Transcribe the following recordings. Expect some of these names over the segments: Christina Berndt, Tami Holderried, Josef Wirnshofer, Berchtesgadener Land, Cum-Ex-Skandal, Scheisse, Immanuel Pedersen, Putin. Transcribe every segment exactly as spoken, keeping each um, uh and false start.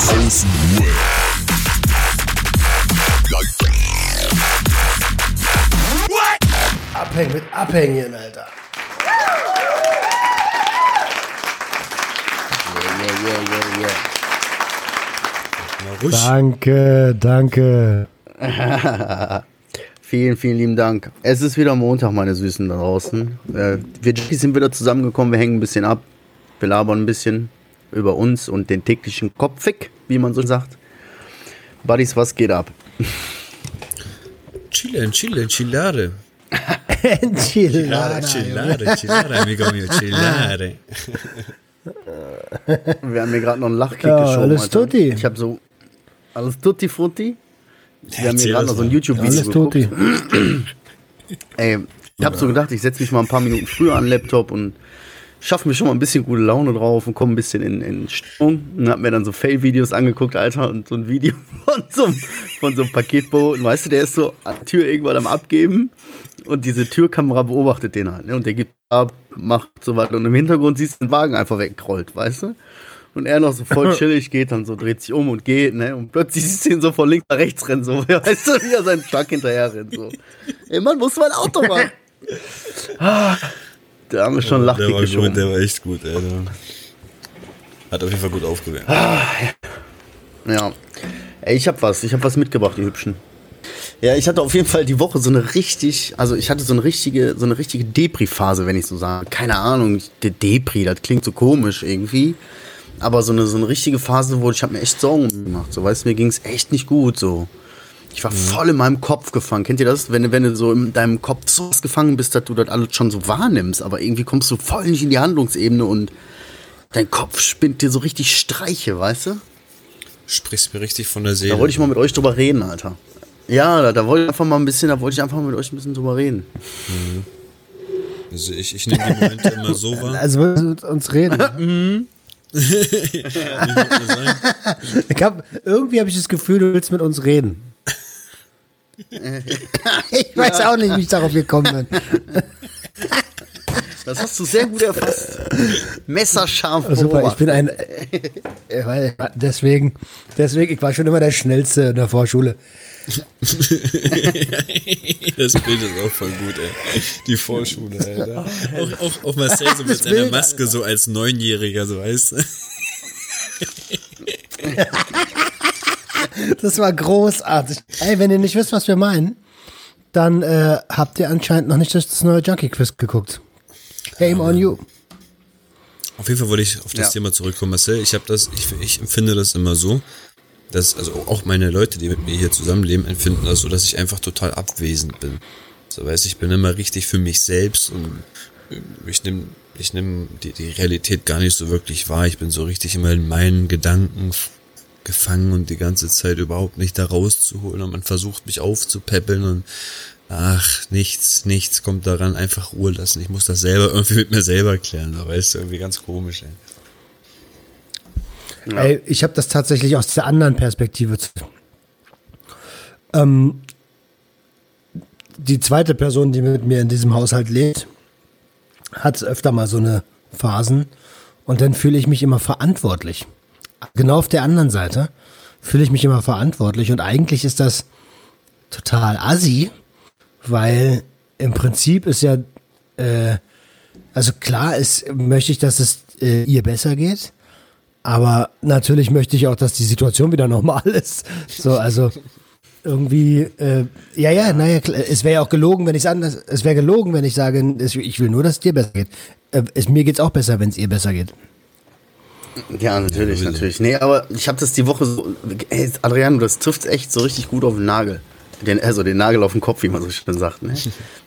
Junkies ausm Web. Abhängen mit Abhängen, Alter. Yeah, yeah, yeah, yeah, yeah. Danke, danke. Vielen, vielen lieben Dank. Es ist wieder Montag, meine Süßen da draußen. Wir sind wieder zusammengekommen, wir hängen ein bisschen ab. Wir labern ein bisschen über uns und den täglichen Kopfweg, wie man so sagt. Buddies, was geht ab? Chillen, chillen, chillare. Chillare, chillare, chillare, amico mio, chillare. Wir haben mir gerade noch einen Lachkick ja, geschoben. Alles Alter. Tutti. Ich habe so, alles tutti frutti. Wir ja, haben mir gerade noch so ein YouTube-Video geguckt. Alles tutti. Ey, ich habe so gedacht, ich setze mich mal ein paar Minuten früher an den Laptop und schaffe mir schon mal ein bisschen gute Laune drauf und komme ein bisschen in, in Stimmung. Und habe mir dann so Fail-Videos angeguckt, Alter, und so ein Video von so einem, von so einem Paketboten. Weißt du, der ist so an der Tür irgendwann am Abgeben. Und diese Türkamera beobachtet den halt, ne? Und der gibt ab, macht so weiter. Und im Hintergrund siehst du den Wagen einfach weggerollt, weißt du? Und er noch so voll chillig geht, dann so dreht sich um und geht, ne? Und plötzlich siehst du ihn so von links nach rechts rennen, so, weißt du, wie er seinen Truck hinterher rennt, so. Ey, Mann, muss mein Auto machen. Der haben wir schon lacht. Der war gut, der war echt gut, ey. Hat auf jeden Fall gut aufgewärmt. Ja. Ey, ich hab was, ich hab was mitgebracht, die Hübschen. Ja, ich hatte auf jeden Fall die Woche so eine richtig, also ich hatte so eine richtige, so eine richtige Depri-Phase, wenn ich so sage. Keine Ahnung, der Depri, das klingt so komisch irgendwie. Aber so eine, so eine richtige Phase, wo ich habe mir echt Sorgen gemacht. So, weißt du, mir ging es echt nicht gut. So, ich war voll in meinem Kopf gefangen. Kennt ihr das? Wenn, wenn du so in deinem Kopf so gefangen bist, dass du das alles schon so wahrnimmst, aber irgendwie kommst du voll nicht in die Handlungsebene und dein Kopf spinnt dir so richtig Streiche, weißt du? Sprichst mir richtig von der Seele. Da wollte ich mal mit euch drüber reden, Alter. Ja, da, da wollte ich einfach mal ein bisschen, da wollte ich einfach mit euch ein bisschen drüber reden. Mhm. Also ich, ich nehme die Momente immer so wahr. Also wir mit uns reden. ich hab, irgendwie habe ich das Gefühl, du willst mit uns reden. Ich weiß auch nicht, wie ich darauf gekommen bin. Das hast du sehr gut erfasst. Messerscharf. Oh, super, ich bin ein. Äh, deswegen, deswegen, ich war schon immer der Schnellste in der Vorschule. Das Bild ist auch voll gut, ey. Die Vorschule, Alter. Auch, auch, auch Marcel so mit seiner Maske, so als Neunjähriger, so weißt du. Das war großartig. Ey, wenn ihr nicht wisst, was wir meinen, dann äh, habt ihr anscheinend noch nicht das neue Junkie-Quiz geguckt. Game on you. Auf jeden Fall wollte ich auf das ja. Thema zurückkommen, Marcel. Ich habe das, ich, ich empfinde das immer so, dass also auch meine Leute, die mit mir hier zusammenleben, empfinden das so, dass ich einfach total abwesend bin. So weißt, ich bin immer richtig für mich selbst und ich nehme ich nehm die, die Realität gar nicht so wirklich wahr. Ich bin so richtig immer in meinen Gedanken gefangen und die ganze Zeit überhaupt nicht da rauszuholen und man versucht mich aufzupäppeln und ach, nichts, nichts kommt daran, einfach Ruhe lassen. Ich muss das selber irgendwie mit mir selber klären, da weißt du, irgendwie ganz komisch, ey. Ja. Ey, ich habe das tatsächlich aus der anderen Perspektive. Ähm, die zweite Person, die mit mir in diesem Haushalt lebt, hat öfter mal so eine Phasen und dann fühle ich mich immer verantwortlich. Genau auf der anderen Seite fühle ich mich immer verantwortlich und eigentlich ist das total assi, weil im Prinzip ist ja, äh, also klar ist, möchte ich, dass es äh, ihr besser geht, aber natürlich möchte ich auch, dass die Situation wieder normal ist. So, also irgendwie, äh, ja, ja, naja, es wäre ja auch gelogen, wenn ich es anders, es wäre gelogen, wenn ich sage, ich will nur, dass es dir besser geht. Äh, es, mir geht's auch besser, wenn es ihr besser geht. Ja, natürlich, natürlich. Nee, aber ich habe das die Woche so, ey, Adriano, das trifft echt so richtig gut auf den Nagel. Den, also den Nagel auf den Kopf, wie man so schön sagt. Ne?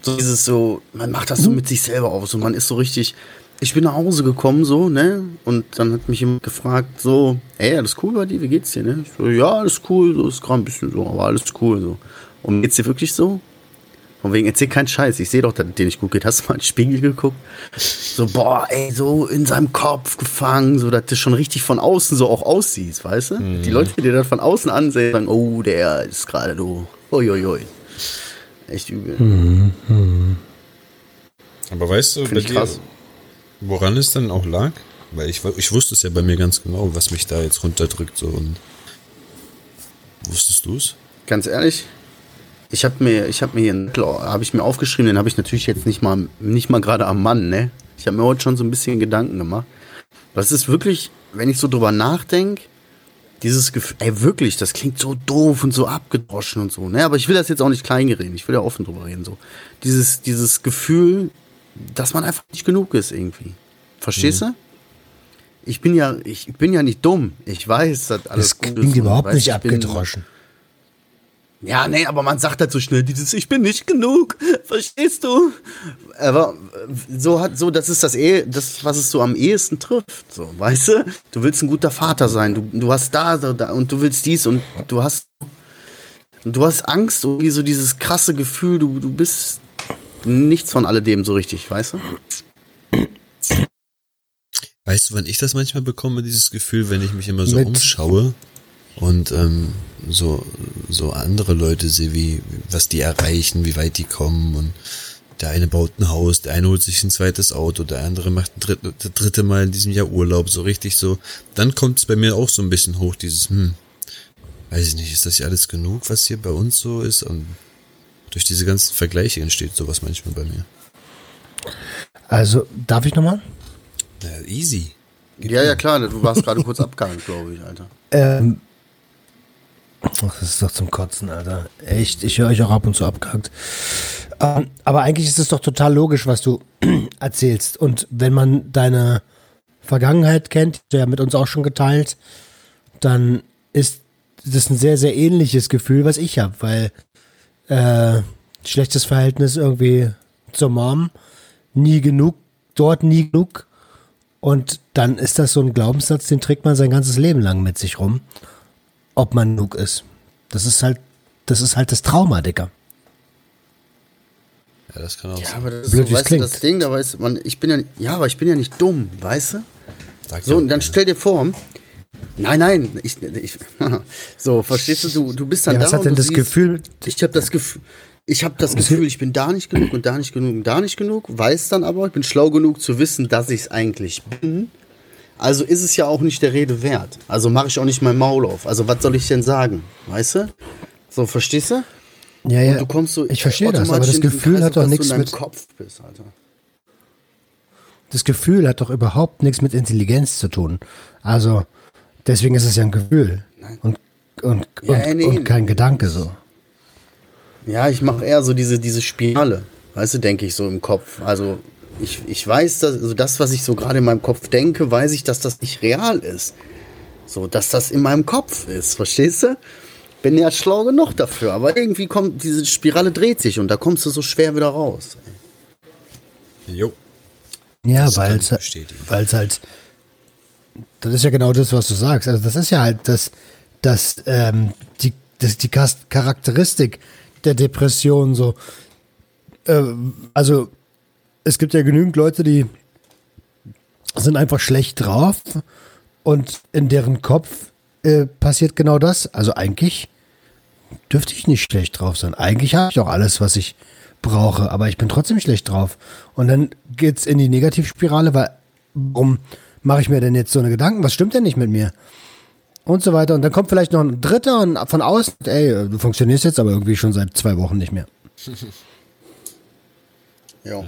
So dieses so, man macht das so mit sich selber auf. So, man ist so richtig, ich bin nach Hause gekommen, so, ne? Und dann hat mich jemand gefragt, so, ey, alles cool bei dir, wie geht's dir, ne? Ich so, ja, alles cool, so, ist gerade ein bisschen so, aber alles cool, so. Und geht's dir wirklich so? Von wegen, erzähl keinen Scheiß, ich sehe doch, dass dir nicht gut geht. Hast du mal in den Spiegel geguckt? So, boah, ey, so in seinem Kopf gefangen, so, dass du schon richtig von außen so auch aussiehst, weißt du? Mhm. Die Leute, die dir das von außen ansehen, sagen, oh, der ist gerade so. Uiuiui. Echt übel. Mhm, mh. Aber weißt du, bei dir, woran es dann auch lag? weil ich, ich wusste es ja bei mir ganz genau, was mich da jetzt runterdrückt. So. Und wusstest du es? Ganz ehrlich, ich habe mir, ich habe mir hier einen, habe ich mir aufgeschrieben, den habe ich natürlich jetzt nicht mal, nicht mal gerade am Mann, ne? Ich habe mir heute schon so ein bisschen Gedanken gemacht. Das ist wirklich, wenn ich so drüber nachdenke, dieses Gefühl, ey wirklich, das klingt so doof und so abgedroschen und so, ne? Aber ich will das jetzt auch nicht kleinreden, ich will ja offen drüber reden, so. Dieses, dieses Gefühl, dass man einfach nicht genug ist irgendwie. Verstehst du? Mhm. Ich bin ja, ich bin ja nicht dumm. Ich weiß, dass alles das gut klingt ist, überhaupt weiß, nicht abgedroschen. Bin, ja, nee, aber man sagt halt so schnell dieses, ich bin nicht genug. Verstehst du? Aber so hat, so, das ist das eh, das, was es so am ehesten trifft. So, weißt du? Du willst ein guter Vater sein. Du, du hast da, da, und du willst dies und du hast, und du hast Angst, irgendwie so dieses krasse Gefühl, du, du bist nichts von alledem so richtig, weißt du? Weißt du, wann ich das manchmal bekomme, dieses Gefühl, wenn ich mich immer so Mit. umschaue und ähm, so, so andere Leute sehe, wie, was die erreichen, wie weit die kommen und der eine baut ein Haus, der eine holt sich ein zweites Auto, der andere macht ein dritte, das dritte Mal in diesem Jahr Urlaub, so richtig so. Dann kommt es bei mir auch so ein bisschen hoch, dieses, hm, weiß ich nicht, ist das hier alles genug, was hier bei uns so ist? Und durch diese ganzen Vergleiche entsteht sowas manchmal bei mir. Also, darf ich nochmal? Easy. Gib ja, ja, klar, du warst gerade kurz abgehakt, glaube ich, Alter. Ähm, das ist doch zum Kotzen, Alter. Echt, ich höre euch auch ab und zu abgehakt. Ähm, aber eigentlich ist es doch total logisch, was du erzählst. Und wenn man deine Vergangenheit kennt, die du ja mit uns auch schon geteilt, dann ist das ein sehr, sehr ähnliches Gefühl, was ich habe, weil äh, schlechtes Verhältnis irgendwie zur Mom, nie genug, dort nie genug. Und dann ist das so ein Glaubenssatz, den trägt man sein ganzes Leben lang mit sich rum, ob man genug ist. Das ist halt, das ist halt das Trauma, Dicker. Ja, das kann auch ja, sein. Aber das, blöd, so, weißt du, das Ding, da weiß man, ich bin ja, ja, aber ich bin ja nicht dumm, weißt du? Sag so, und dann stell dir vor, nein, nein, ich, ich so, verstehst du, du, du bist dann ja, da was hat und denn das siehst, Gefühl? Ich habe das Gefühl, Ich habe das Gefühl, ich bin da nicht genug und da nicht genug und da nicht genug, weiß dann aber, ich bin schlau genug zu wissen, dass ich es eigentlich bin. Also ist es ja auch nicht der Rede wert. Also mache ich auch nicht mein Maul auf. Also was soll ich denn sagen? Weißt du? So, verstehst du? Ja, ja. Und du kommst so, ich verstehe das, aber das Gefühl Kreis, hat doch nichts mit Kopf bist, Alter. Das Gefühl hat doch überhaupt nichts mit Intelligenz zu tun. Also deswegen ist es ja ein Gefühl und, und, ja, und, nee, und kein nee, Gedanke so. Ja, ich mache eher so diese, diese Spirale, weißt du, denke ich so im Kopf. Also ich, ich weiß, dass, also das, was ich so gerade in meinem Kopf denke, weiß ich, dass das nicht real ist. So, dass das in meinem Kopf ist, verstehst du? Bin ja schlau genug dafür, aber irgendwie kommt, diese Spirale dreht sich und da kommst du so schwer wieder raus. Ey. Jo. Ja, weil es halt, das ist ja genau das, was du sagst. Also das ist ja halt das, das, ähm, die, das, die Charakteristik der Depression so. Äh, also es gibt ja genügend Leute, die sind einfach schlecht drauf und in deren Kopf äh, passiert genau das. Also eigentlich dürfte ich nicht schlecht drauf sein. Eigentlich habe ich auch alles, was ich brauche, aber ich bin trotzdem schlecht drauf. Und dann geht's in die Negativspirale, weil warum mache ich mir denn jetzt so eine Gedanken? Was stimmt denn nicht mit mir? Und so weiter. Und dann kommt vielleicht noch ein Dritter und von außen, ey, du funktionierst jetzt aber irgendwie schon seit zwei Wochen nicht mehr. Ja.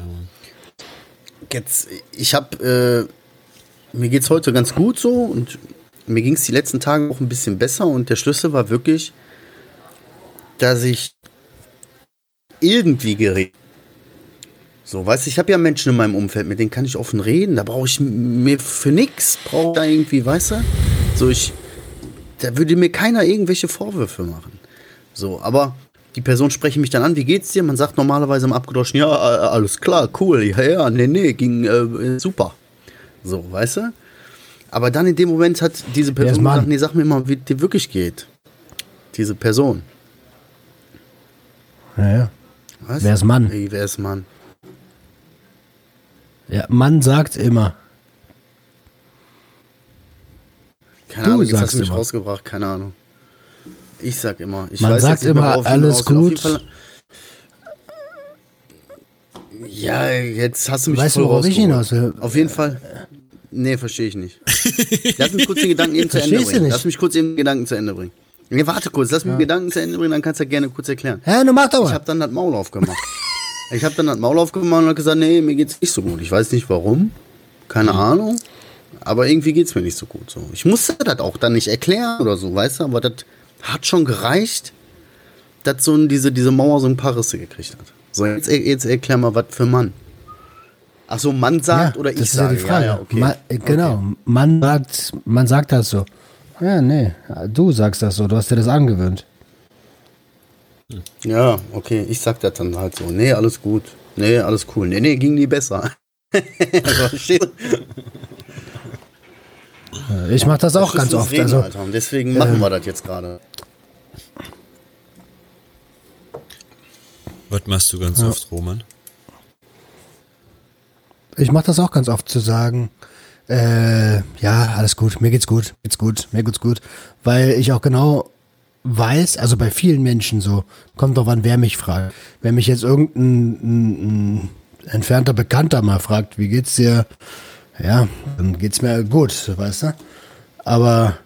Jetzt, ich hab, äh, mir geht's heute ganz gut so und mir ging's die letzten Tage auch ein bisschen besser und der Schlüssel war wirklich, dass ich irgendwie geredet. So, weißt du, ich habe ja Menschen in meinem Umfeld, mit denen kann ich offen reden, da brauche ich mir für nichts, brauche ich da irgendwie, weißt du, so ich, da würde mir keiner irgendwelche Vorwürfe machen. So, aber die Person spreche mich dann an, wie geht's dir? Man sagt normalerweise im Abgedroschen, ja, alles klar, cool, ja, ja, nee, nee, ging äh, super. So, weißt du? Aber dann in dem Moment hat diese Person gesagt, nee, sag mir mal, wie dir wirklich geht. Diese Person. Ja, ja. Weißt wer ist Mann? Hey, wer ist Mann? Ja, Mann sagt immer. Keine du Ahnung, jetzt hast du mich immer. rausgebracht, keine Ahnung. Ich sag immer. Ich Man weiß sagt immer, immer alles gut. Ja, jetzt hast du mich voll rausgebracht. Auf jeden Fall. Nee, verstehe ich nicht. Lass mich kurz den Gedanken eben zu Ende bringen. Nicht. Lass mich kurz eben den Gedanken zu Ende bringen. Nee, warte kurz, lass mich ja. den Gedanken zu Ende bringen, dann kannst du ja gerne kurz erklären. Hä, du machst aber. Ich habe dann das Maul aufgemacht. Ich habe dann das Maul aufgemacht und habe gesagt, nee, mir geht's nicht so gut. Ich weiß nicht warum, keine mhm. Ahnung, aber irgendwie geht's mir nicht so gut. So. Ich musste das auch dann nicht erklären oder so, weißt du, aber das hat schon gereicht, dass so diese, diese Mauer so ein paar Risse gekriegt hat. So, jetzt, jetzt erklär mal, was für Mann. Ach so, Mann sagt ja, oder ich das sage. Das ist ja die Frage. Ja, ja, okay. Ma, genau, okay. Man sagt, man sagt das so. Ja, nee, du sagst das so, du hast dir das angewöhnt. Ja, okay, ich sag das dann halt so. Nee, alles gut. Nee, alles cool. Nee, nee, ging die besser. Ich mach das auch das ganz oft. Reden, also, Alter, deswegen machen äh, wir das jetzt gerade. Was machst du ganz ja. oft, Roman? Ich mach das auch ganz oft, zu sagen, äh, ja, alles gut, mir geht's gut, geht's gut, mir geht's gut. Weil ich auch genau weiß, also bei vielen Menschen so, kommt drauf an, wer mich fragt. Wenn mich jetzt irgendein ein, ein entfernter Bekannter mal fragt, wie geht's dir? Ja, dann geht's mir gut, weißt du? Aber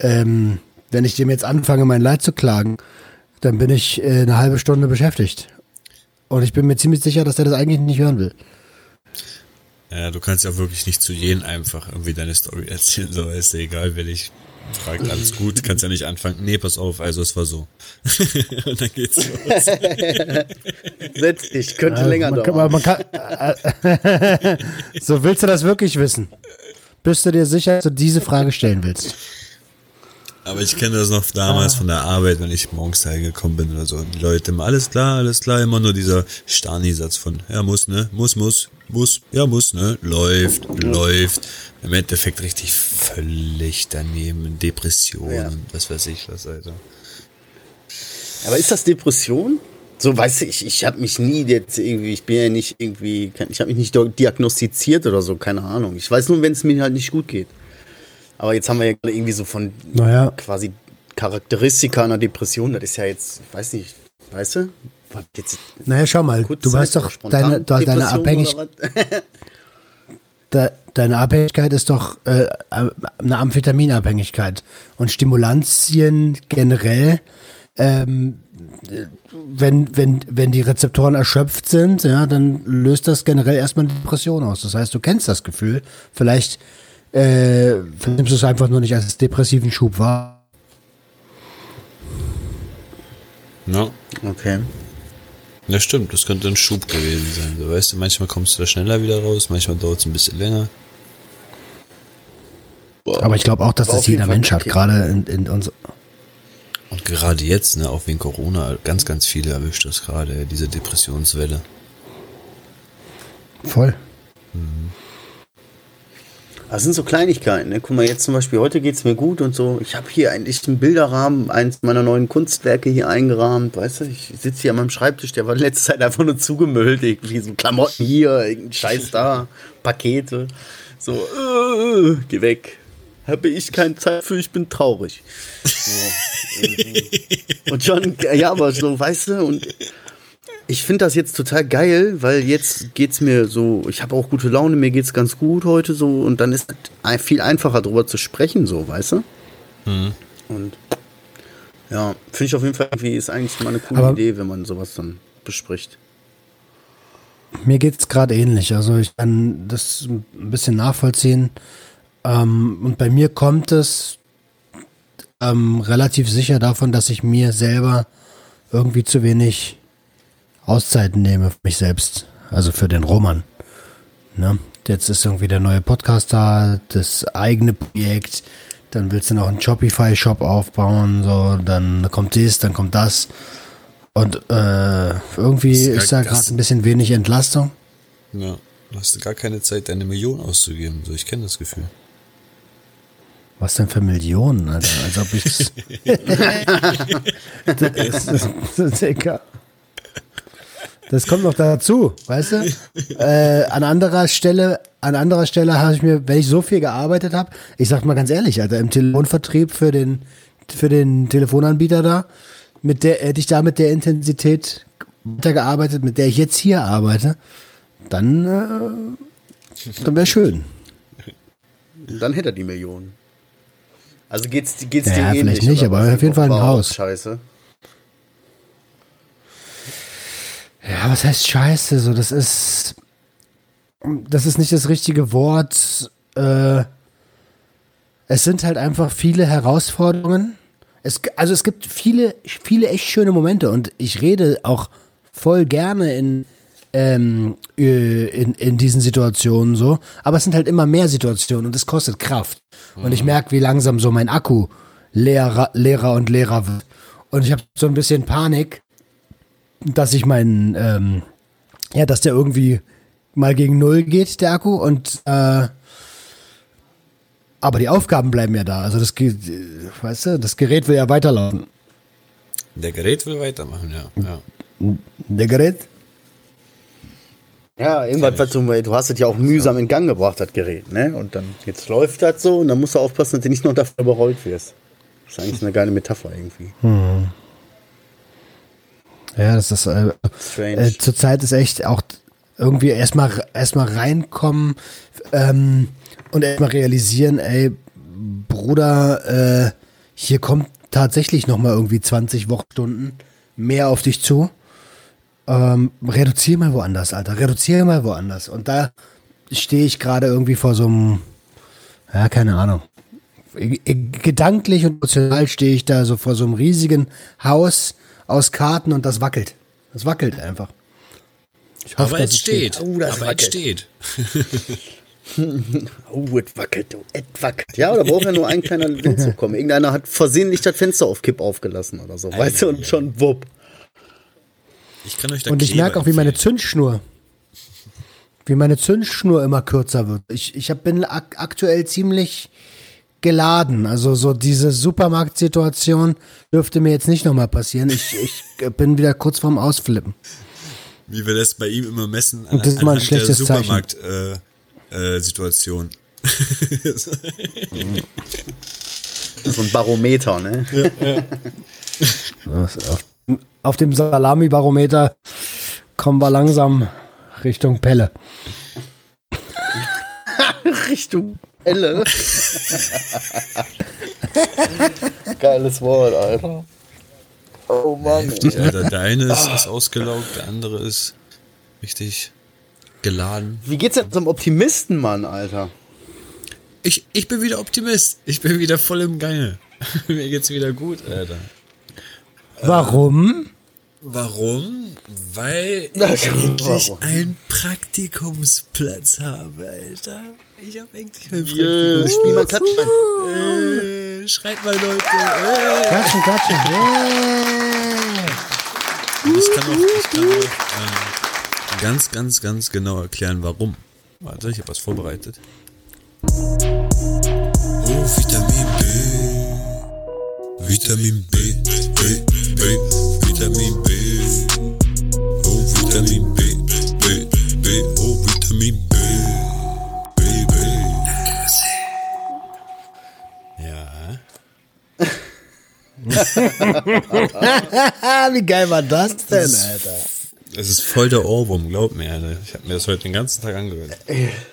ähm, wenn ich dem jetzt anfange, mein Leid zu klagen, dann bin ich äh, eine halbe Stunde beschäftigt. Und ich bin mir ziemlich sicher, dass der das eigentlich nicht hören will. Ja, du kannst ja wirklich nicht zu jedem einfach irgendwie deine Story erzählen, so ist ja egal, wer dich fragt, alles gut, kannst ja nicht anfangen, nee, pass auf, also es war so. Und dann geht's los. Setz dich, könnte also, länger man dauern. Kann, man kann, äh, so, willst du das wirklich wissen? Bist du dir sicher, dass du diese Frage stellen willst? Aber ich kenne das noch damals ah. von der Arbeit, wenn ich morgens hergekommen bin oder so. Und die Leute immer, alles klar, alles klar, immer nur dieser Stani-Satz von, ja, muss, ne, muss, muss, muss, ja, muss, ne, läuft, ja. läuft. Im Endeffekt richtig völlig daneben, Depressionen, ja. was weiß ich was, Alter. Aber ist das Depression? So, weißt du, ich, ich habe mich nie jetzt irgendwie, ich bin ja nicht irgendwie, ich habe mich nicht diagnostiziert oder so, keine Ahnung. Ich weiß nur, wenn es mir halt nicht gut geht. Aber jetzt haben wir ja gerade irgendwie so von naja. quasi Charakteristika einer Depression. Das ist ja jetzt, ich weiß nicht, weißt du? Jetzt naja, schau mal, du weißt doch, deine, deine, Abhängigkeit, deine Abhängigkeit ist doch äh, eine Amphetaminabhängigkeit. Und Stimulantien generell, ähm, wenn, wenn, wenn die Rezeptoren erschöpft sind, ja, dann löst das generell erstmal eine Depression aus. Das heißt, du kennst das Gefühl, vielleicht... Äh, nimmst du es einfach nur nicht als depressiven Schub wahr? No. Okay. Ja, stimmt, das könnte ein Schub gewesen sein. Du weißt, manchmal kommst du da schneller wieder raus, manchmal dauert es ein bisschen länger. Aber ich glaube auch, dass das jeder Mensch hat, gerade in, in uns. Und gerade jetzt, ne, auch wegen Corona, ganz, ganz viele erwischt das gerade, diese Depressionswelle. Voll. Mhm. Das sind so Kleinigkeiten, ne? Guck mal, jetzt zum Beispiel, heute geht's mir gut und so. Ich habe hier eigentlich einen Bilderrahmen, eins meiner neuen Kunstwerke hier eingerahmt, weißt du? Ich sitze hier an meinem Schreibtisch, der war in letzter Zeit einfach nur zugemüllt, irgendwie so Klamotten hier, irgendein Scheiß da, Pakete. So, äh, geh weg. Habe ich keine Zeit für, ich bin traurig. So, und schon, ja, aber so, weißt du, und... Ich finde das jetzt total geil, weil jetzt geht's mir so, ich habe auch gute Laune, mir geht's ganz gut heute so und dann ist es viel einfacher drüber zu sprechen, so, weißt du? Mhm. Und ja, finde ich auf jeden Fall, irgendwie ist eigentlich mal eine coole Aber Idee, wenn man sowas dann bespricht. Mir geht's gerade ähnlich, also ich kann das ein bisschen nachvollziehen ähm, und bei mir kommt es ähm, relativ sicher davon, dass ich mir selber irgendwie zu wenig Auszeiten nehme für mich selbst, also für den Roman. Ne? Jetzt ist irgendwie der neue Podcast da, das eigene Projekt, dann willst du noch einen Shopify-Shop aufbauen, so, dann kommt dies, dann kommt das. Und äh, irgendwie ist da gerade ein bisschen wenig Entlastung. Ja, du hast gar keine Zeit, deine Million auszugeben. So, ich kenne das Gefühl. Was denn für Millionen, Alter? Als ob ich's. das, ist, das, das ist egal. Das kommt noch dazu, weißt du? Äh, an anderer Stelle, an anderer Stelle habe ich mir, wenn ich so viel gearbeitet habe, ich sag mal ganz ehrlich, Alter, im Telefonvertrieb für den, für den Telefonanbieter da, mit der, hätte ich da mit der Intensität weitergearbeitet, mit der ich jetzt hier arbeite, dann, äh, dann wäre schön. Dann hätte er die Millionen. Also geht's, geht's naja, dir eh nicht. Vielleicht nicht, aber auf jeden Fall ein Haus. Scheiße. Ja, was heißt Scheiße? So, das ist, das ist nicht das richtige Wort. Äh, es sind halt einfach viele Herausforderungen. Es, also es gibt viele, viele echt schöne Momente und ich rede auch voll gerne in, ähm, in, in diesen Situationen so, aber es sind halt immer mehr Situationen und es kostet Kraft. Und ich merke, wie langsam so mein Akku leerer, leerer und leerer wird. Und ich habe so ein bisschen Panik, dass ich meinen, ähm, ja, dass der irgendwie mal gegen Null geht, der Akku, und äh, aber die Aufgaben bleiben ja da. Also das, weißt du, das Gerät will ja weiterlaufen. Der Gerät will weitermachen, ja. ja. Der Gerät? Ja, irgendwas, was du, du hast es ja auch mühsam in Gang gebracht, das Gerät, ne? Und dann, jetzt läuft das so und dann musst du aufpassen, dass du nicht noch dafür überrollt wirst. Das ist eigentlich eine geile Metapher irgendwie. Hm. Ja, das ist äh, äh, zurzeit ist echt auch irgendwie erstmal erstmal reinkommen ähm, und erstmal realisieren, ey, Bruder, äh, hier kommt tatsächlich nochmal irgendwie zwanzig Wochenstunden mehr auf dich zu. Ähm, reduziere mal woanders, Alter. Reduziere mal woanders. Und da stehe ich gerade irgendwie vor so einem, ja, keine Ahnung. Ich, ich, gedanklich und emotional stehe ich da so vor so einem riesigen Haus aus Karten und das wackelt. Das wackelt einfach. Ich hoffe, aber es steht. steht. Oh, das aber es steht. Oh, es wackelt, oh, es wackelt. Ja, da braucht ja nur ein kleiner Wind zu kommen. Irgendeiner hat versehentlich das Fenster auf Kipp aufgelassen oder so. Weißt du, und schon wupp. Ich kann euch da und ich merke auch, wie meine Zündschnur, wie meine Zündschnur immer kürzer wird. Ich, ich hab, bin ak- aktuell ziemlich geladen. Also so diese Supermarktsituation dürfte mir jetzt nicht nochmal passieren. Ich, ich bin wieder kurz vorm Ausflippen. Wie wir das bei ihm immer messen, an, das ist mal ein schlechtes der Supermarkt-Situation. Äh, äh, so ein Barometer, ne? Ja, ja. Das ist auch auf dem Salami-Barometer kommen wir langsam Richtung Pelle. Richtung Pelle? Geiles Wort, Alter. Oh Mann. Heftig, Alter. Der eine ist, ist ausgelaugt, der andere ist richtig geladen. Wie geht's denn zum Optimisten, Mann, Alter? Ich, ich bin wieder Optimist. Ich bin wieder voll im Gange. Mir geht's wieder gut, Alter. Warum? Warum? Weil ich endlich einen Praktikumsplatz habe, Alter. Ich habe endlich einen Praktikumsplatz. Yeah. Äh, schreit mal, Leute. Klatschen, äh. klatschen. Yeah. Und ich kann auch, ich kann auch äh, ganz, ganz, ganz genau erklären, warum. Warte, ich habe was vorbereitet. Oh, Vitamin B. Vitamin B. B. B, Vitamin B, oh Vitamin B, B, B, oh Vitamin B, B, B. Ja. Wie geil war das denn, Alter? Es ist voll der Ohrwurm, glaub mir, Alter. Ich hab mir das heute den ganzen Tag angehört.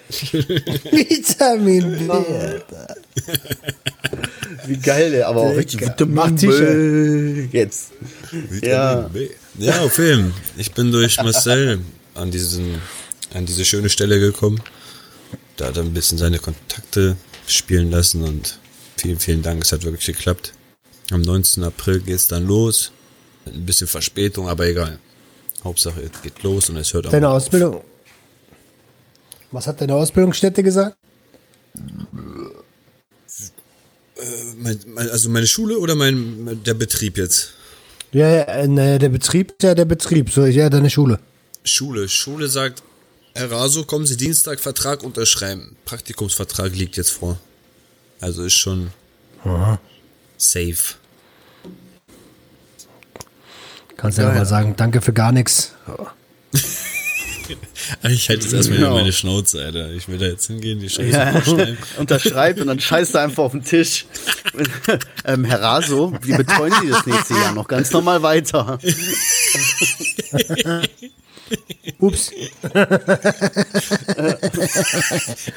Vitamin B, Alter. Wie geil, der, aber auch richtig Vitamin B. Jetzt. Vitamin ja. B. Ja, auf jeden Fall. Ich bin durch Marcel an, diesen, an diese schöne Stelle gekommen. Da hat er ein bisschen seine Kontakte spielen lassen und vielen, vielen Dank. Es hat wirklich geklappt. Am neunzehnten April geht's dann los. Ein bisschen Verspätung, aber egal. Hauptsache, es geht los und es hört auch. Deine Ausbildung. Auf. Was hat deine Ausbildungsstätte gesagt? Also meine Schule oder mein der Betrieb jetzt? Ja, ja, naja, der Betrieb, ja, der Betrieb, so, ja, deine Schule. Schule, Schule sagt, Herr Raso, kommen Sie Dienstag, Vertrag unterschreiben. Praktikumsvertrag liegt jetzt vor. Also ist schon aha. Safe. Kannst ja, ja nochmal sagen, danke für gar nichts. Ich halte jetzt erstmal genau. meine Schnauze, Alter. Ich will da jetzt hingehen, die Scheiße ja. unterschreibt und dann scheißt er einfach auf den Tisch. ähm, Herr Raso, wie betreuen Sie das nächste Jahr noch ganz normal weiter? Ups.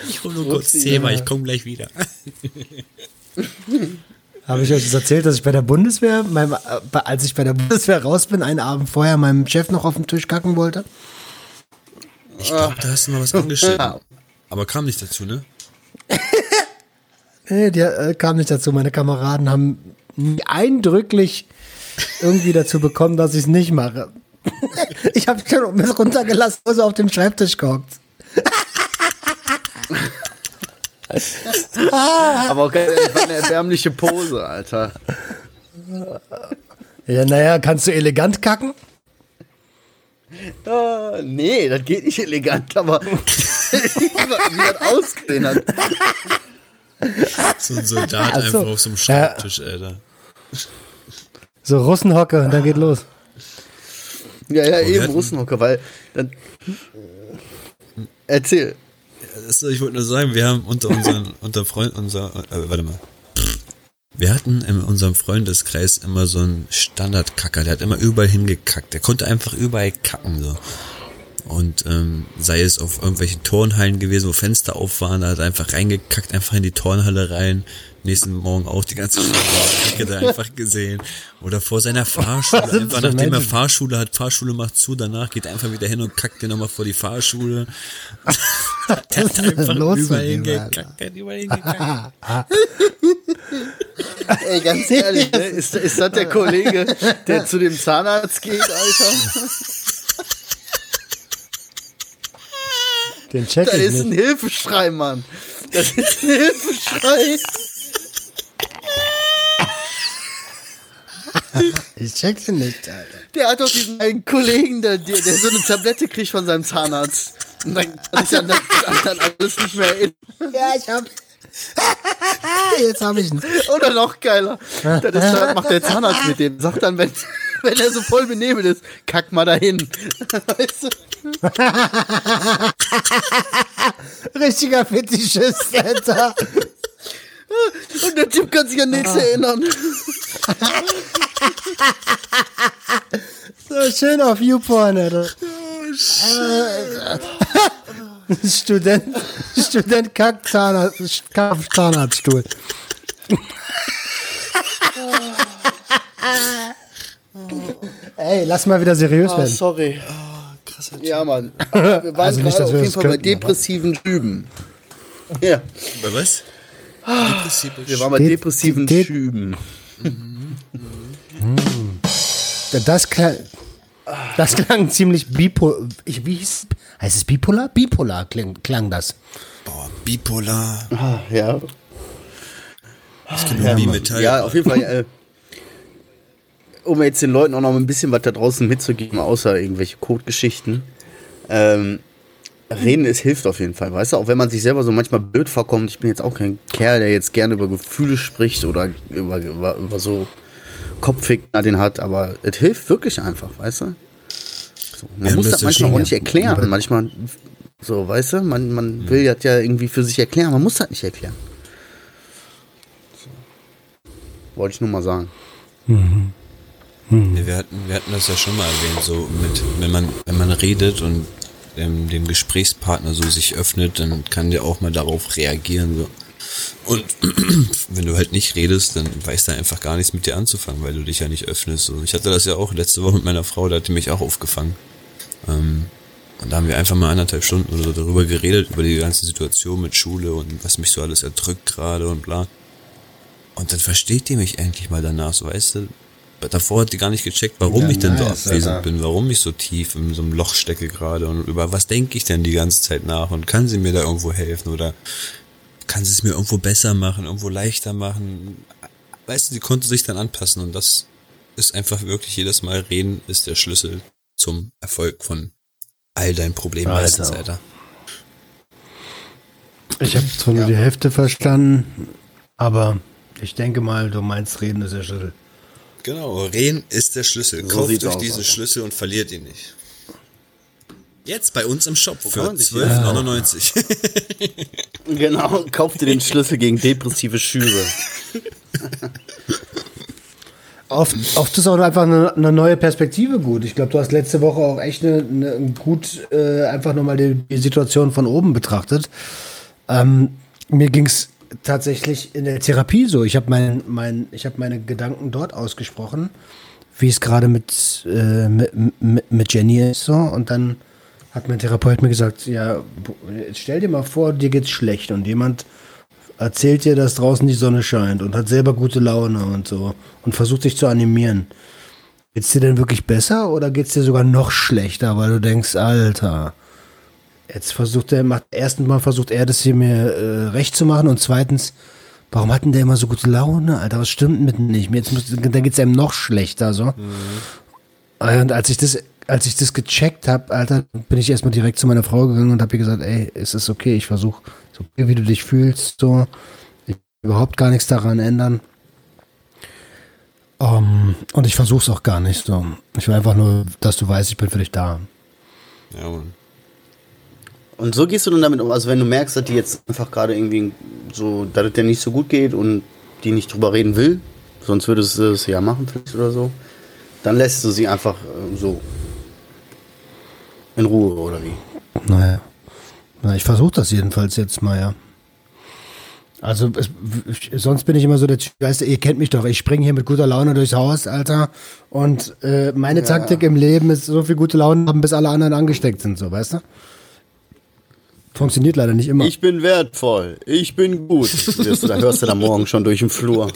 Ich hole nur kurz Thema, ich komme gleich wieder. Habe ich euch das erzählt, dass ich bei der Bundeswehr, meinem, als ich bei der Bundeswehr raus bin, einen Abend vorher meinem Chef noch auf den Tisch kacken wollte? Ich glaube, da hast du noch was angestellt. Aber kam nicht dazu, ne? Nee, die äh, kam nicht dazu. Meine Kameraden haben eindrücklich irgendwie dazu bekommen, dass ich es nicht mache. Ich habe schon bis runtergelassen, also auf dem Schreibtisch gehockt. Aber okay, das war eine erbärmliche Pose, Alter. Ja, naja, kannst du elegant kacken? Uh, nee, das geht nicht elegant, aber wie das ausgesehen hat. So ein Soldat also, einfach auf so einem Schreibtisch, ja. Alter. So Russenhocke, und dann geht los. Ja, ja, oh, eben Russenhocke, weil dann erzähl. Also ich wollte nur sagen, wir haben unter unseren unter Freund, unser, äh, warte mal. Wir hatten in unserem Freundeskreis immer so einen Standardkacker, der hat immer überall hingekackt. Der konnte einfach überall kacken, so. Und ähm, sei es auf irgendwelchen Turnhallen gewesen, wo Fenster auf waren, da hat er einfach reingekackt, einfach in die Turnhalle rein. Nächsten Morgen auch die ganze Kacke da einfach gesehen. Oder vor seiner Fahrschule, einfach nachdem er Fahrschule hat, Fahrschule macht zu, danach geht er einfach wieder hin und kackt den nochmal vor die Fahrschule. Der hat einfach überall hingekackt, der hat überall hingekackt. Ey, ganz ehrlich, ne? ist, ist das der Kollege, der zu dem Zahnarzt geht, Alter? Den check ich nicht. Das ist ein Hilfeschrei, Mann. Das ist ein Hilfeschrei. Ich check den nicht, Alter. Der hat doch diesen einen Kollegen, der, der so eine Tablette kriegt von seinem Zahnarzt. Und dann kann sich an das dann alles nicht mehr erinnern. Ja, ich hab... Jetzt hab ich ihn. Oder noch geiler. Das ist, das macht der Zahnarzt mit dem. Sagt dann, wenn... Wenn er so voll benebelt ist, kack mal dahin. Weißt du? Richtiger Fetischist, Alter. Und der Typ kann sich an nichts erinnern. So schön auf YouPorn, Alter. Oh, shit. Student, Student kackt Zahnarztstuhl. Ey, lass mal wieder seriös oh, werden. Sorry. Oh, krass, ja, Mann. Wir waren also gerade nicht, auf jeden Fall könnten, bei depressiven Schüben. Ja. Bei was? Depressive Wir waren bei De- depressiven De- Schüben. Mhm. Mhm. Das, kla- das klang ziemlich bipolar. Wie hieß Heißt es bipolar? Bipolar klang, klang das. Boah, bipolar. Ah, ja. Das klingt ja, Bi-Metall. Ja, auf jeden Fall. Äh, um jetzt den Leuten auch noch ein bisschen was da draußen mitzugeben, außer irgendwelche Code-Geschichten. Ähm, reden, es hilft auf jeden Fall, weißt du? Auch wenn man sich selber so manchmal blöd vorkommt. Ich bin jetzt auch kein Kerl, der jetzt gerne über Gefühle spricht oder über, über, über so Kopffick, den hat, aber es hilft wirklich einfach, weißt du? So, man ja, muss das manchmal auch nicht erklären. Ja. Manchmal, so, weißt du, man, man mhm. will das ja irgendwie für sich erklären, man muss das nicht erklären. So. Wollte ich nur mal sagen. Mhm. Hm. Wir hatten, wir hatten das ja schon mal erwähnt, so mit, wenn man, wenn man redet und ähm, dem Gesprächspartner so sich öffnet, dann kann der auch mal darauf reagieren, so. Und wenn du halt nicht redest, dann weiß der einfach gar nichts mit dir anzufangen, weil du dich ja nicht öffnest, so. Ich hatte das ja auch letzte Woche mit meiner Frau, da hat die mich auch aufgefangen. Ähm, und da haben wir einfach mal anderthalb Stunden oder so darüber geredet, über die ganze Situation mit Schule und was mich so alles erdrückt gerade und bla. Und dann versteht die mich endlich mal danach, so, weißt du? Davor hat die gar nicht gecheckt, warum ja, ich denn nice, so abwesend Alter. bin, warum ich so tief in so einem Loch stecke gerade und über was denke ich denn die ganze Zeit nach und kann sie mir da irgendwo helfen oder kann sie es mir irgendwo besser machen, irgendwo leichter machen. Weißt du, sie konnte sich dann anpassen und das ist einfach wirklich jedes Mal reden ist der Schlüssel zum Erfolg von all deinen Problemen Alter. meistens, Alter. Ich habe zwar nur ja. die Hälfte verstanden, aber ich denke mal, du meinst reden ist der Schlüssel. Genau, reden ist der Schlüssel. So kauft euch diesen Schlüssel und verliert ihn nicht. Jetzt bei uns im Shop für zwölf neunundneunzig. Ja. Genau, kauft ihr den Schlüssel gegen depressive Schübe. Oft, oft ist auch einfach eine, eine neue Perspektive gut. Ich glaube, du hast letzte Woche auch echt eine, eine gut äh, einfach nochmal die, die Situation von oben betrachtet. Ähm, mir ging es tatsächlich in der Therapie so. Ich habe mein, mein, ich hab meine Gedanken dort ausgesprochen, wie es gerade mit, äh, mit, mit, mit Jenny ist. So. Und dann hat mein Therapeut mir gesagt, ja, stell dir mal vor, dir geht's schlecht und jemand erzählt dir, dass draußen die Sonne scheint und hat selber gute Laune und so und versucht dich zu animieren. Geht's dir denn wirklich besser oder geht's dir sogar noch schlechter, weil du denkst, Alter, jetzt versucht er, macht, erstens mal versucht er, das hier mir äh, recht zu machen und zweitens, warum hat denn der immer so gute Laune, Alter, was stimmt mit ihm nicht? Jetzt muss, dann geht's einem noch schlechter, so. Mhm. Und als ich das, als ich das gecheckt habe, Alter, bin ich erstmal direkt zu meiner Frau gegangen und habe ihr gesagt, ey, es ist okay, ich versuche so, wie du dich fühlst, so, ich will überhaupt gar nichts daran ändern. Um, und ich versuche es auch gar nicht, so. Ich will einfach nur, dass du weißt, ich bin für dich da. Ja, Mann. Und so gehst du dann damit um, also wenn du merkst, dass die jetzt einfach gerade irgendwie so, dass es dir nicht so gut geht und die nicht drüber reden will, sonst würdest du es ja machen vielleicht oder so, dann lässt du sie einfach so in Ruhe oder wie? Naja. Na, ich versuche das jedenfalls jetzt mal, ja. Also es, sonst bin ich immer so der Typ, weißt du, ihr kennt mich doch, ich springe hier mit guter Laune durchs Haus, Alter, und äh, meine ja. Taktik im Leben ist so viel gute Laune haben, bis alle anderen angesteckt sind, so, weißt du? Funktioniert leider nicht immer. Ich bin wertvoll, ich bin gut. Da hörst du da morgen schon durch den Flur.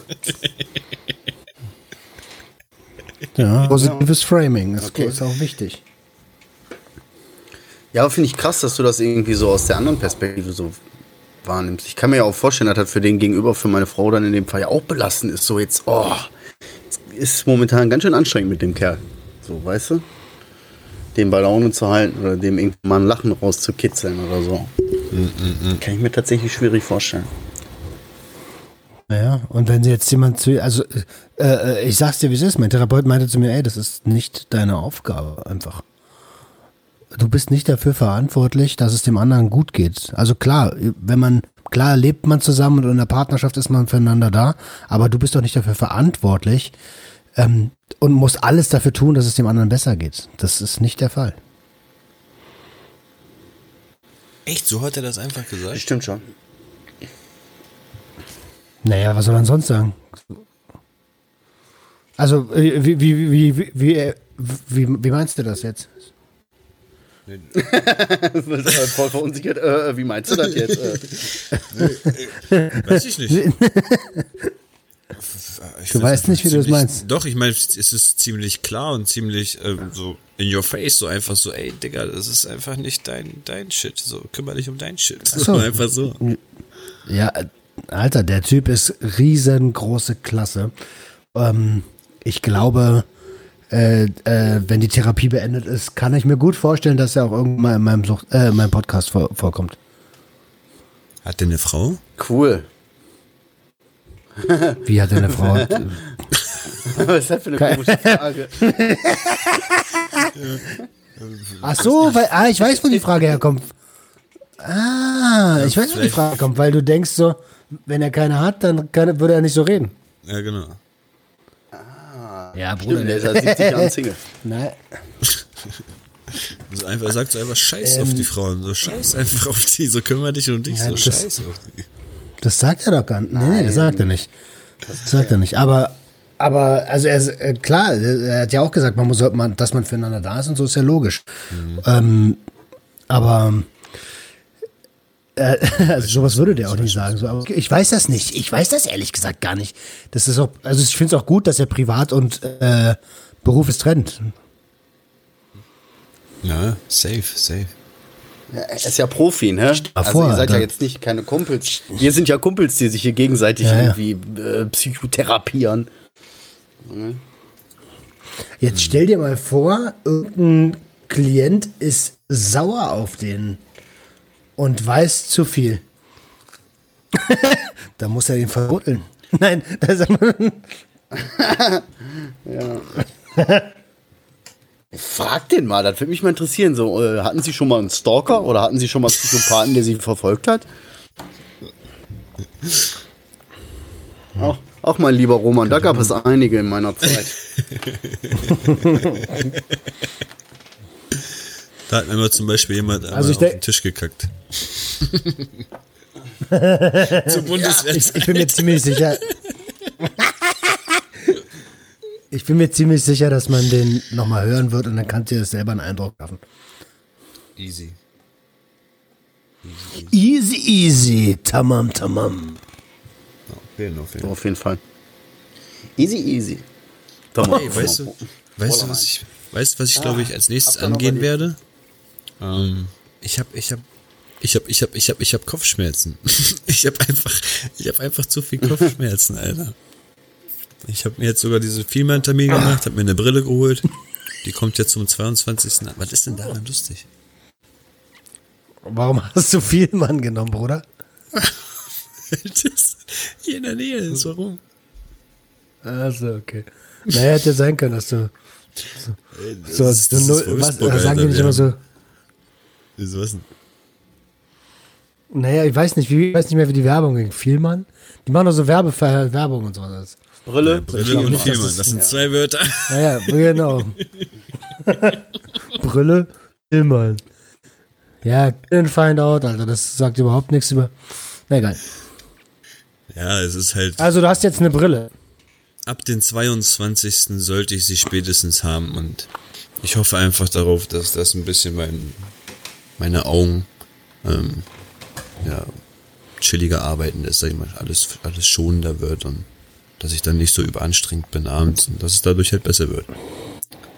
Ja, positives Framing, das okay. ist auch wichtig. Ja, aber finde ich krass, dass du das irgendwie so aus der anderen Perspektive so wahrnimmst. Ich kann mir ja auch vorstellen, dass das für den Gegenüber, für meine Frau dann in dem Fall ja auch belastend ist. So jetzt, oh, jetzt ist momentan ganz schön anstrengend mit dem Kerl. So, weißt du? Dem bei Laune zu halten oder dem irgendwann mal ein Lachen rauszukitzeln oder so. Mm-mm-mm. Kann ich mir tatsächlich schwierig vorstellen. Naja, und wenn sie jetzt jemand zu, also äh, ich sag's dir, wie es ist, mein Therapeut meinte zu mir, ey, das ist nicht deine Aufgabe einfach. Du bist nicht dafür verantwortlich, dass es dem anderen gut geht. Also klar, wenn man, klar lebt man zusammen und in der Partnerschaft ist man füreinander da, aber du bist doch nicht dafür verantwortlich ähm, und musst alles dafür tun, dass es dem anderen besser geht. Das ist nicht der Fall. Echt? So hat er das einfach gesagt? Das stimmt schon. Naja, was soll man sonst sagen? Also, wie, wie, wie, wie, wie, wie, wie meinst du das jetzt? Voll verunsichert. Äh, wie meinst du das jetzt? Äh, weiß ich nicht. Ich du weißt nicht, wie ziemlich, du das meinst. Doch, ich meine, es ist ziemlich klar und ziemlich äh, so in your face, so einfach so, ey, Digga, das ist einfach nicht dein, dein Shit. So, kümmere dich um dein Shit. So, einfach so. Ja, Alter, der Typ ist riesengroße Klasse. Ähm, ich glaube... Äh, äh, wenn die Therapie beendet ist, kann ich mir gut vorstellen, dass er auch irgendwann mal in meinem, Such- äh, in meinem Podcast vor- vorkommt. Hat der eine Frau? Cool. Wie hat er eine Frau? Was ist das für eine komische Frage? Ach so, weil, ah, ich weiß, wo die Frage herkommt. Ah, ich weiß, wo die Frage kommt, weil du denkst so, wenn er keine hat, dann kann, würde er nicht so reden. Ja, genau. Ja, Bruder, stimmt, der ist seit siebzig Jahren Single. Nein. So einfach, sagt so einfach Scheiß ähm, auf die Frauen, so Scheiß einfach auf die, so kümmere dich um dich, ja, so das, Scheiß auf die. Das sagt er doch gar nicht. Nein, das sagt er nicht. Das sagt er nicht. Aber, aber also er, klar, er hat ja auch gesagt, man muss, man, dass man füreinander da ist und so ist ja logisch. Mhm. Ähm, aber also sowas würde der auch nicht sagen. So, aber ich weiß das nicht. Ich weiß das ehrlich gesagt gar nicht. Das ist auch, also ich finde es auch gut, dass er privat und äh, Beruf ist trennt. Ja, safe, safe. Ja, er ist ja Profi, ne? Also ihr seid ja jetzt nicht keine Kumpels. Wir sind ja Kumpels, die sich hier gegenseitig ja, ja. irgendwie äh, psychotherapieren. Mhm. Jetzt stell dir mal vor, irgendein Klient ist sauer auf den und weiß zu viel. Da muss er ihn verrütteln. Nein, das ist ja. Frag den mal, das würde mich mal interessieren. So, hatten Sie schon mal einen Stalker oder hatten Sie schon mal einen Psychopathen, der Sie verfolgt hat? Oh, Ach, mein lieber Roman, da gab es einige in meiner Zeit. Da hat mir mal zum Beispiel jemand also auf den Tisch gekackt. Zur Bundeswehr. Ja, ich, ich bin mir ziemlich sicher. Ich bin mir ziemlich sicher, dass man den nochmal hören wird und dann kannst du dir selber einen Eindruck schaffen. Easy. Easy, easy. easy, easy. Tamam, tamam. Okay, auf, jeden. auf jeden Fall. Easy, easy. Tamam. Hey, weißt du, weißt du, was ich, weißt, was ich ah, glaube ich als nächstes angehen werde? Ähm, ich habe, ich habe, ich habe, ich habe, ich habe, ich habe Kopfschmerzen. ich habe einfach, ich habe einfach zu viel Kopfschmerzen, Alter. Ich habe mir jetzt sogar diesen Vielmann-Termin gemacht, habe mir eine Brille geholt. Die kommt jetzt zum zweiundzwanzigsten Was ist denn daran lustig? Warum hast du Vielmann genommen, Bruder? Das hier in der Nähe ist, warum? Also, okay. Naja, hätte ja sein können, dass du... So, ey, das so, ist, das so ist was, Alter, sagen die nicht immer so... Wieso was denn? Naja, ich weiß nicht, ich weiß nicht mehr, wie die Werbung ging. Vielmann? Die machen doch so Werbever- Werbung und so was. Brille, ja, Brille und nicht, Vielmann, das, das sind ja. zwei Wörter. Naja, genau. Brille, Vielmann. Ja, didn't find out, Alter, das sagt überhaupt nichts über... Na egal. Ja, es ist halt... Also du hast jetzt eine Brille. Ab den zweiundzwanzigsten sollte ich sie spätestens haben und ich hoffe einfach darauf, dass das ein bisschen mein, meine Augen ähm, ja, chilliger arbeiten lässt, sag ich mal, alles, alles schonender wird und dass ich dann nicht so überanstrengend bin abends und dass es dadurch halt besser wird.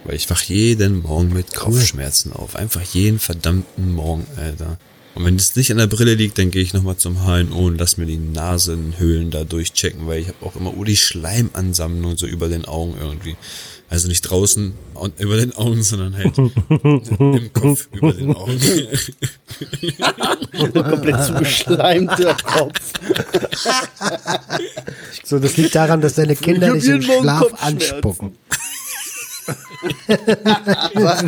Weil ich wach jeden Morgen mit Kopfschmerzen auf. Einfach jeden verdammten Morgen, Alter. Und wenn es nicht an der Brille liegt, dann gehe ich nochmal zum H und O und lass mir die Nasenhöhlen da durchchecken, weil ich habe auch immer oh, die Schleimansammlung so über den Augen irgendwie. Also nicht draußen und über den Augen, sondern halt im Kopf über den Augen. Komplett zugeschleimter Kopf. So, das liegt daran, dass deine Kinder dich im Schlaf anspucken. Was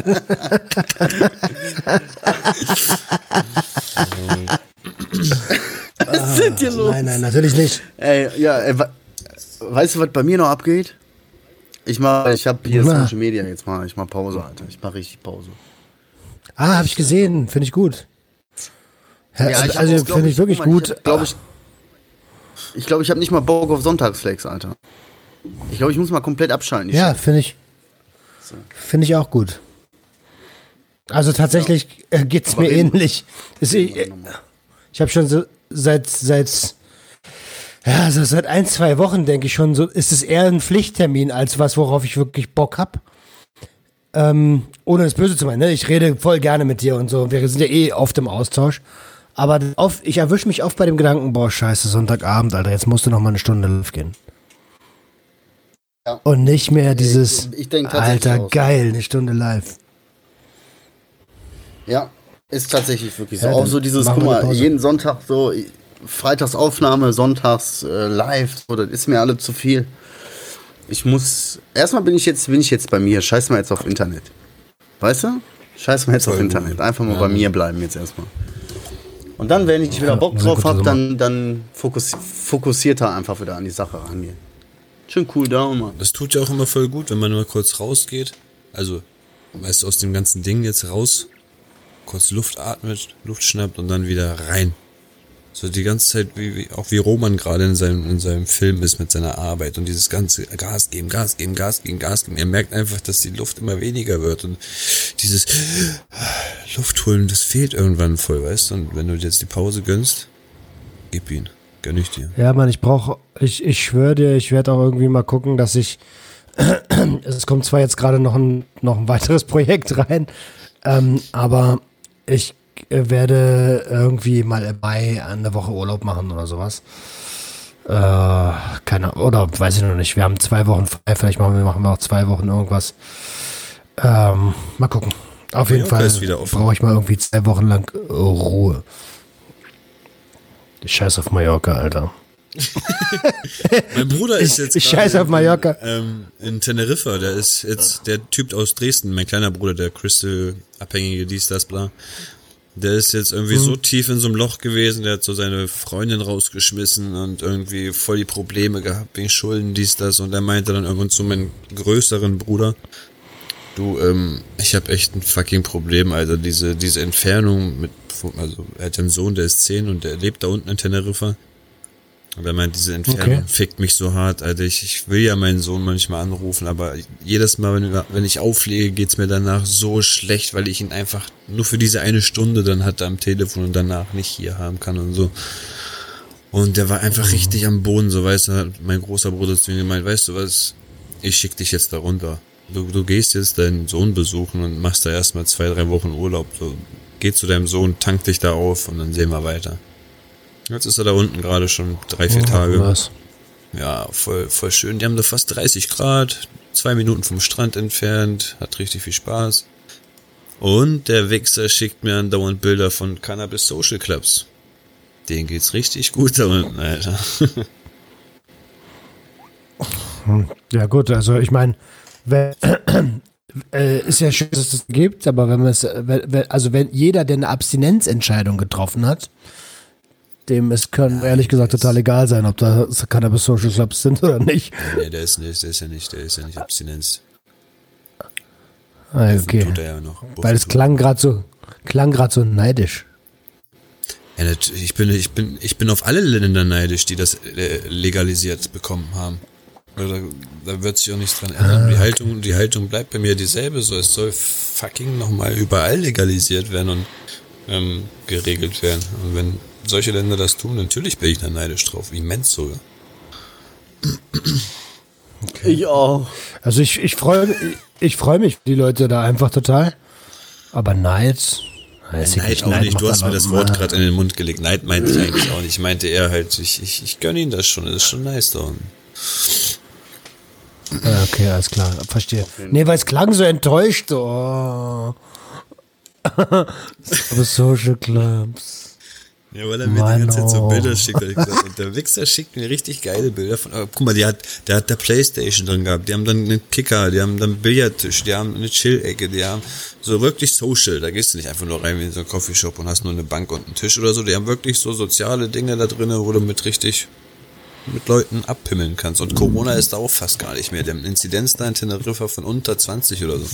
sind hier los? Nein, nein, natürlich nicht. Ey, ja, ey, weißt du, was bei mir noch abgeht? Ich mache, ich habe hier Social Media jetzt mal, ich mache Pause, Alter. Ich mache richtig Pause. Ah, habe ich gesehen, finde ich gut. Ja, ja, ich also finde ich wirklich gut. Ich glaube, ich, ich, glaub, ich habe nicht mal Bock auf Sonntagsflex, Alter. Ich glaube, ich muss mal komplett abschalten. Ja, finde ich. Finde ich auch gut. Also tatsächlich ja. geht es mir ähnlich. Ist, ich ich habe schon so seit seit ja so seit ein, zwei Wochen denke ich schon, so ist es eher ein Pflichttermin als was, worauf ich wirklich Bock habe. Ähm, ohne das Böse zu meinen, ne? Ich rede voll gerne mit dir und so. Wir sind ja eh oft im Austausch. Aber oft, ich erwische mich oft bei dem Gedanken, boah, scheiße, Sonntagabend, Alter, jetzt musst du noch mal eine Stunde losgehen. Ja. Und nicht mehr dieses, ich, ich denk, Alter, aus. Geil, eine Stunde live. Ja, ist tatsächlich wirklich so. Ja, auch so dieses, guck mal, jeden Sonntag so, Freitags Aufnahme, Sonntags äh, live, so, das ist mir alle zu viel. Ich muss, erstmal bin ich jetzt bin ich jetzt bei mir, scheiß mal jetzt auf Internet. Weißt du? Scheiß mal jetzt Voll auf gut. Internet, einfach mal ja. bei mir bleiben jetzt erstmal. Und dann, wenn ich wieder Bock ja, drauf habe, dann, dann fokussi- fokussiert er einfach wieder an die Sache rangehen. Schön cool da, Mann. Das tut ja auch immer voll gut, wenn man mal kurz rausgeht. Also, weißt du, aus dem ganzen Ding jetzt raus, kurz Luft atmet, Luft schnappt und dann wieder rein. So die ganze Zeit, wie, wie, auch wie Roman gerade in seinem, in seinem Film ist mit seiner Arbeit und dieses ganze Gas geben, Gas geben, Gas geben, Gas geben. Er merkt einfach, dass die Luft immer weniger wird und dieses Luft holen, das fehlt irgendwann voll, weißt du? Und wenn du jetzt die Pause gönnst, gib ihn. Gönn ich dir. Ja, Mann, ich brauche, ich, ich schwöre dir, ich werde auch irgendwie mal gucken, dass ich, es kommt zwar jetzt gerade noch ein, noch ein weiteres Projekt rein, ähm, aber ich werde irgendwie mal bei eine Woche Urlaub machen oder sowas. Äh, keine Ahnung, oder weiß ich noch nicht, wir haben zwei Wochen frei, vielleicht machen wir, machen wir auch zwei Wochen irgendwas. Ähm, mal gucken. Auf jeden Fall brauche ich mal irgendwie zwei Wochen lang Ruhe. Ich scheiß auf Mallorca, Alter. Mein Bruder ist jetzt ich, ich scheiß auf Mallorca. In, ähm, in Teneriffa, der ist jetzt der Typ aus Dresden, mein kleiner Bruder, der Crystal-Abhängige, dies, das, bla. Der ist jetzt irgendwie hm. so tief in so einem Loch gewesen, der hat so seine Freundin rausgeschmissen und irgendwie voll die Probleme gehabt wegen Schulden, dies, das. Und er meinte dann irgendwann zu meinem größeren Bruder, du, ähm, ich hab echt ein fucking Problem, Alter. Diese diese Entfernung mit, also er hat einen Sohn, der ist zehn und der lebt da unten in Teneriffa. Und er meint, diese Entfernung okay. fickt mich so hart, Alter. Ich, ich will ja meinen Sohn manchmal anrufen, aber jedes Mal, wenn, wenn ich auflege, geht's mir danach so schlecht, weil ich ihn einfach nur für diese eine Stunde dann hatte am Telefon und danach nicht hier haben kann und so. Und der war einfach mhm. richtig am Boden, so, weißt du, hat mein großer Bruder zu mir gemeint, weißt du was, ich schick dich jetzt da runter. Du, du gehst jetzt deinen Sohn besuchen und machst da erstmal zwei, drei Wochen Urlaub. So, geh zu deinem Sohn, tank dich da auf und dann sehen wir weiter. Jetzt ist er da unten gerade schon drei, vier oh, Tage. Was? Ja, voll, voll schön. Die haben da fast dreißig Grad, zwei Minuten vom Strand entfernt, hat richtig viel Spaß. Und der Wichser schickt mir andauernd Bilder von Cannabis Social Clubs. Denen geht's richtig gut da unten, Alter. Ja gut, also ich meine, ist ja schön, dass es das gibt, aber wenn man es, also wenn jeder, der eine Abstinenzentscheidung getroffen hat, dem es können ja, ehrlich gesagt total egal sein, ob da Cannabis Social Clubs sind oder nicht. Nee, nee, der ist nicht, der ist ja nicht, der ist ja nicht Abstinenz. Ah, okay. Tut er ja noch. Weil es klang gerade so, klang gerade so neidisch. Ja, ich bin, ich bin, ich bin auf alle Länder neidisch, die das legalisiert bekommen haben. Da, da wird sich auch nichts dran ändern. Die Haltung, die Haltung bleibt bei mir dieselbe. So, es soll fucking nochmal überall legalisiert werden und ähm, geregelt werden. Und wenn solche Länder das tun, natürlich bin ich da neidisch drauf. Immens sogar. Okay. Ich auch. Also ich, ich freue ich freu mich, die Leute da einfach total. Aber Neid... Weiß Neid ich, auch Neid nicht. Du hast mir das Wort gerade in den Mund gelegt. Neid meinte ich eigentlich auch nicht. Ich meinte eher halt, ich, ich, ich gönne ihnen das schon. Das ist schon nice da unten. Okay, alles klar, verstehe. Nee, weil es klang so enttäuscht. Oh. Aber Social Clubs. Ja, weil er mir Mann, die ganze Zeit so Bilder schickt. Und der Wichser schickt mir richtig geile Bilder von. Guck mal, die hat, der hat da Playstation drin gehabt. Die haben dann einen Kicker, die haben dann einen Billardtisch, die haben eine Chill-Ecke, die haben so wirklich Social. Da gehst du nicht einfach nur rein wie in so einen Coffeeshop und hast nur eine Bank und einen Tisch oder so. Die haben wirklich so soziale Dinge da drin, wo du mit richtig mit Leuten abpimmeln kannst. Und Corona ist da auch fast gar nicht mehr. Der Inzidenz da in Teneriffa von unter zwanzig oder so.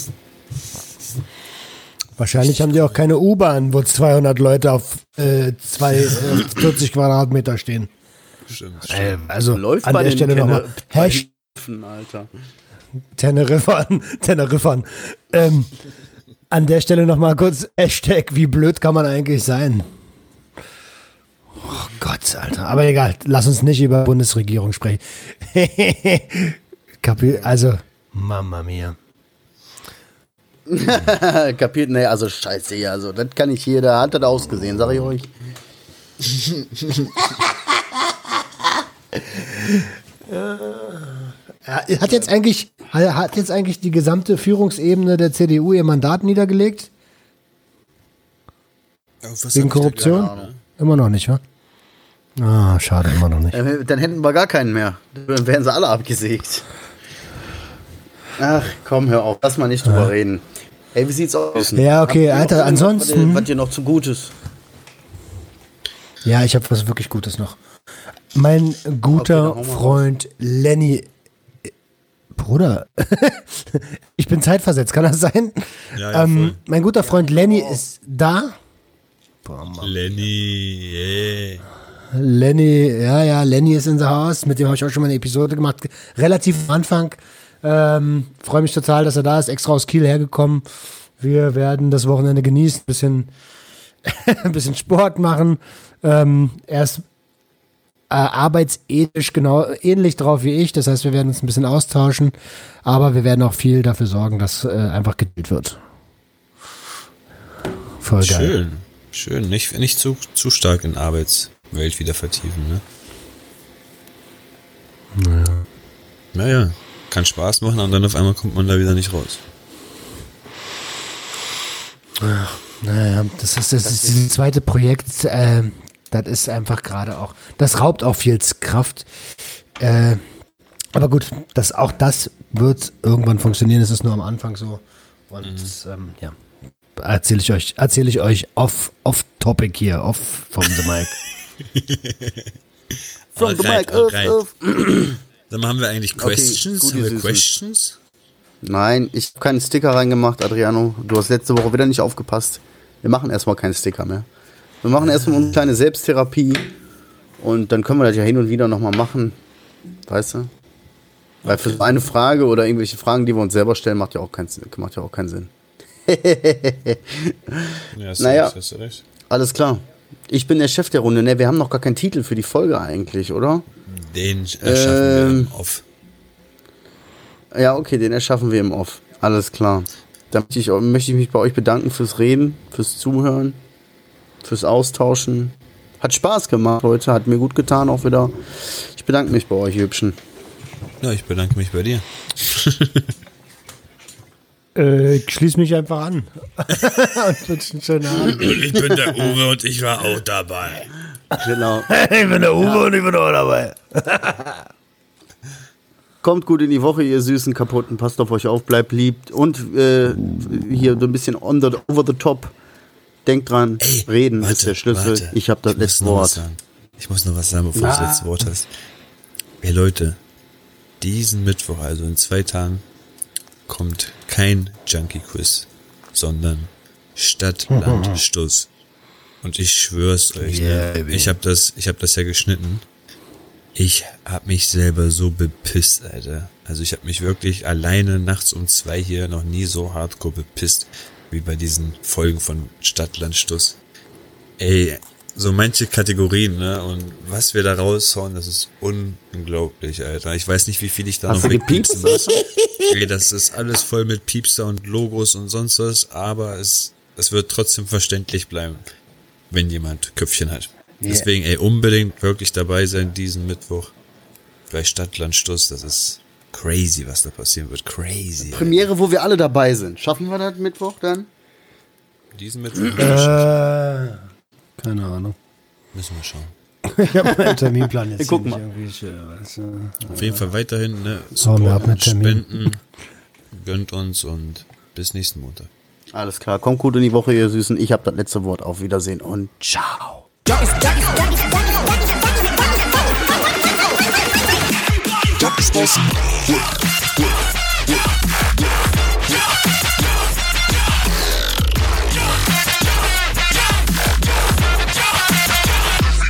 Wahrscheinlich haben die auch keine U-Bahn, wo zweihundert Leute auf äh, vierzig Quadratmeter stehen. Stimmt, stimmt. Äh, also läuft an der Stelle nochmal. Hashtag Teneriffern, Teneriffern. Ähm, an der Stelle nochmal kurz Hashtag, wie blöd kann man eigentlich sein? Oh Gott, Alter. Aber egal, lass uns nicht über Bundesregierung sprechen. Kapiert, also, Mama mia. Kapiert, ne, also scheiße, ja, also, das kann ich jeder, hat das ausgesehen, sag ich euch. Hat jetzt eigentlich, hat jetzt eigentlich die gesamte Führungsebene der C D U ihr Mandat niedergelegt? Wegen Korruption? Ja, immer noch nicht, wa? Ah, schade, immer noch nicht. Äh, dann hätten wir gar keinen mehr. Dann wären sie alle abgesägt. Ach, komm, hör auf. Lass mal nicht drüber ja. reden. Ey, wie sieht's aus? Ja, okay, Alter, ansonsten... Was dir noch zu Gutes? Ja, ich hab was wirklich Gutes noch. Mein guter okay, Freund Lenny... Bruder, ich bin zeitversetzt, kann das sein? Ja, ja, ähm, mein guter Freund Lenny oh. ist da... Lenny, yeah. Lenny, ja, ja, Lenny ist in the house. Mit dem habe ich auch schon mal eine Episode gemacht. Relativ am Anfang. Ähm, freue mich total, dass er da ist. Extra aus Kiel hergekommen. Wir werden das Wochenende genießen. Bisschen, ein bisschen Sport machen. Ähm, er ist äh, arbeitsethisch genau ähnlich drauf wie ich. Das heißt, wir werden uns ein bisschen austauschen. Aber wir werden auch viel dafür sorgen, dass äh, einfach geduldet wird. Voll geil. Schön. Schön, nicht, nicht zu, zu stark in Arbeitswelt wieder vertiefen, ne? Naja. Naja, kann Spaß machen und dann auf einmal kommt man da wieder nicht raus. Ach, naja, das ist das, das ist dieses zweite Projekt, äh, das ist einfach gerade auch, das raubt auch viel Kraft. Äh, aber gut, das, auch das wird irgendwann funktionieren, es ist nur am Anfang so. Und mhm. ähm, ja. erzähle ich euch, erzähle ich euch off, off topic hier, off from the mic. From the mic, off, off. Dann haben wir eigentlich Questions. Okay, haben wir Questions? Nein, ich habe keinen Sticker reingemacht, Adriano. Du hast letzte Woche wieder nicht aufgepasst. Wir machen erstmal keinen Sticker mehr. Wir machen erstmal eine kleine Selbsttherapie und dann können wir das ja hin und wieder nochmal machen. Weißt du? Weil für so eine Frage oder irgendwelche Fragen, die wir uns selber stellen, macht ja auch keinen Sinn. Macht ja auch keinen Sinn. Ja, naja, recht. Alles klar. Ich bin der Chef der Runde. Ne, wir haben noch gar keinen Titel für die Folge eigentlich, oder? Den erschaffen ähm, wir im Off. Ja, okay, den erschaffen wir im Off. Alles klar. Dann möchte ich, möchte ich mich bei euch bedanken fürs Reden, fürs Zuhören, fürs Austauschen. Hat Spaß gemacht heute, hat mir gut getan auch wieder. Ich bedanke mich bei euch, Hübschen. Ja, ich bedanke mich bei dir. äh, ich schließe mich einfach an. Und wünsche einen schönen Abend. Ich bin der Uwe und ich war auch dabei. Genau. Ich bin der Uwe ja. und ich bin auch dabei. Kommt gut in die Woche, ihr süßen Kaputten. Passt auf euch auf, bleibt lieb. Und äh, hier so ein bisschen on the, over the top. Denkt dran, Ey, reden warte, ist der Schlüssel. Warte. Ich habe das ich letzte Wort. Ich muss noch was sagen, bevor Na. du das letzte Wort hast. Ey Leute, diesen Mittwoch, also in zwei Tagen, kommt kein Junkie-Quiz, sondern Stadt-Land-Stuss. Und ich schwör's euch, yeah, ne? ich habe das, ich habe das ja geschnitten. Ich habe mich selber so bepisst, Alter. Also ich habe mich wirklich alleine nachts um zwei hier noch nie so hardcore bepisst, wie bei diesen Folgen von Stadt-Land-Stuss. Ey, so manche Kategorien, ne? Und was wir da raushauen, das ist unglaublich, Alter. Ich weiß nicht, wie viel ich da Hast noch wegpiepsen muss. Ey, das ist alles voll mit Piepser und Logos und sonst was, aber es, es wird trotzdem verständlich bleiben, wenn jemand Köpfchen hat. Yeah. Deswegen, ey, unbedingt wirklich dabei sein diesen Mittwoch bei Stadt-Land-Stuss. Das ist crazy, was da passieren wird. Crazy. Premiere, Alter, wo wir alle dabei sind. Schaffen wir das Mittwoch dann? Diesen Mittwoch? Äh, keine Ahnung. Müssen wir schauen. Ich hab meinen Terminplan jetzt. Guck mal. Nicht irgendwie, weißt du, auf jeden Fall weiterhin, ne? Support, spenden. Gönnt uns und bis nächsten Montag. Alles klar. Kommt gut in die Woche, ihr Süßen. Ich hab das letzte Wort. Auf Wiedersehen und ciao. Junkies, Junkies, Junkies, Junkies,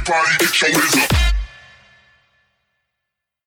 Junkies, Junkies, Junkies, Junkies, Junkies,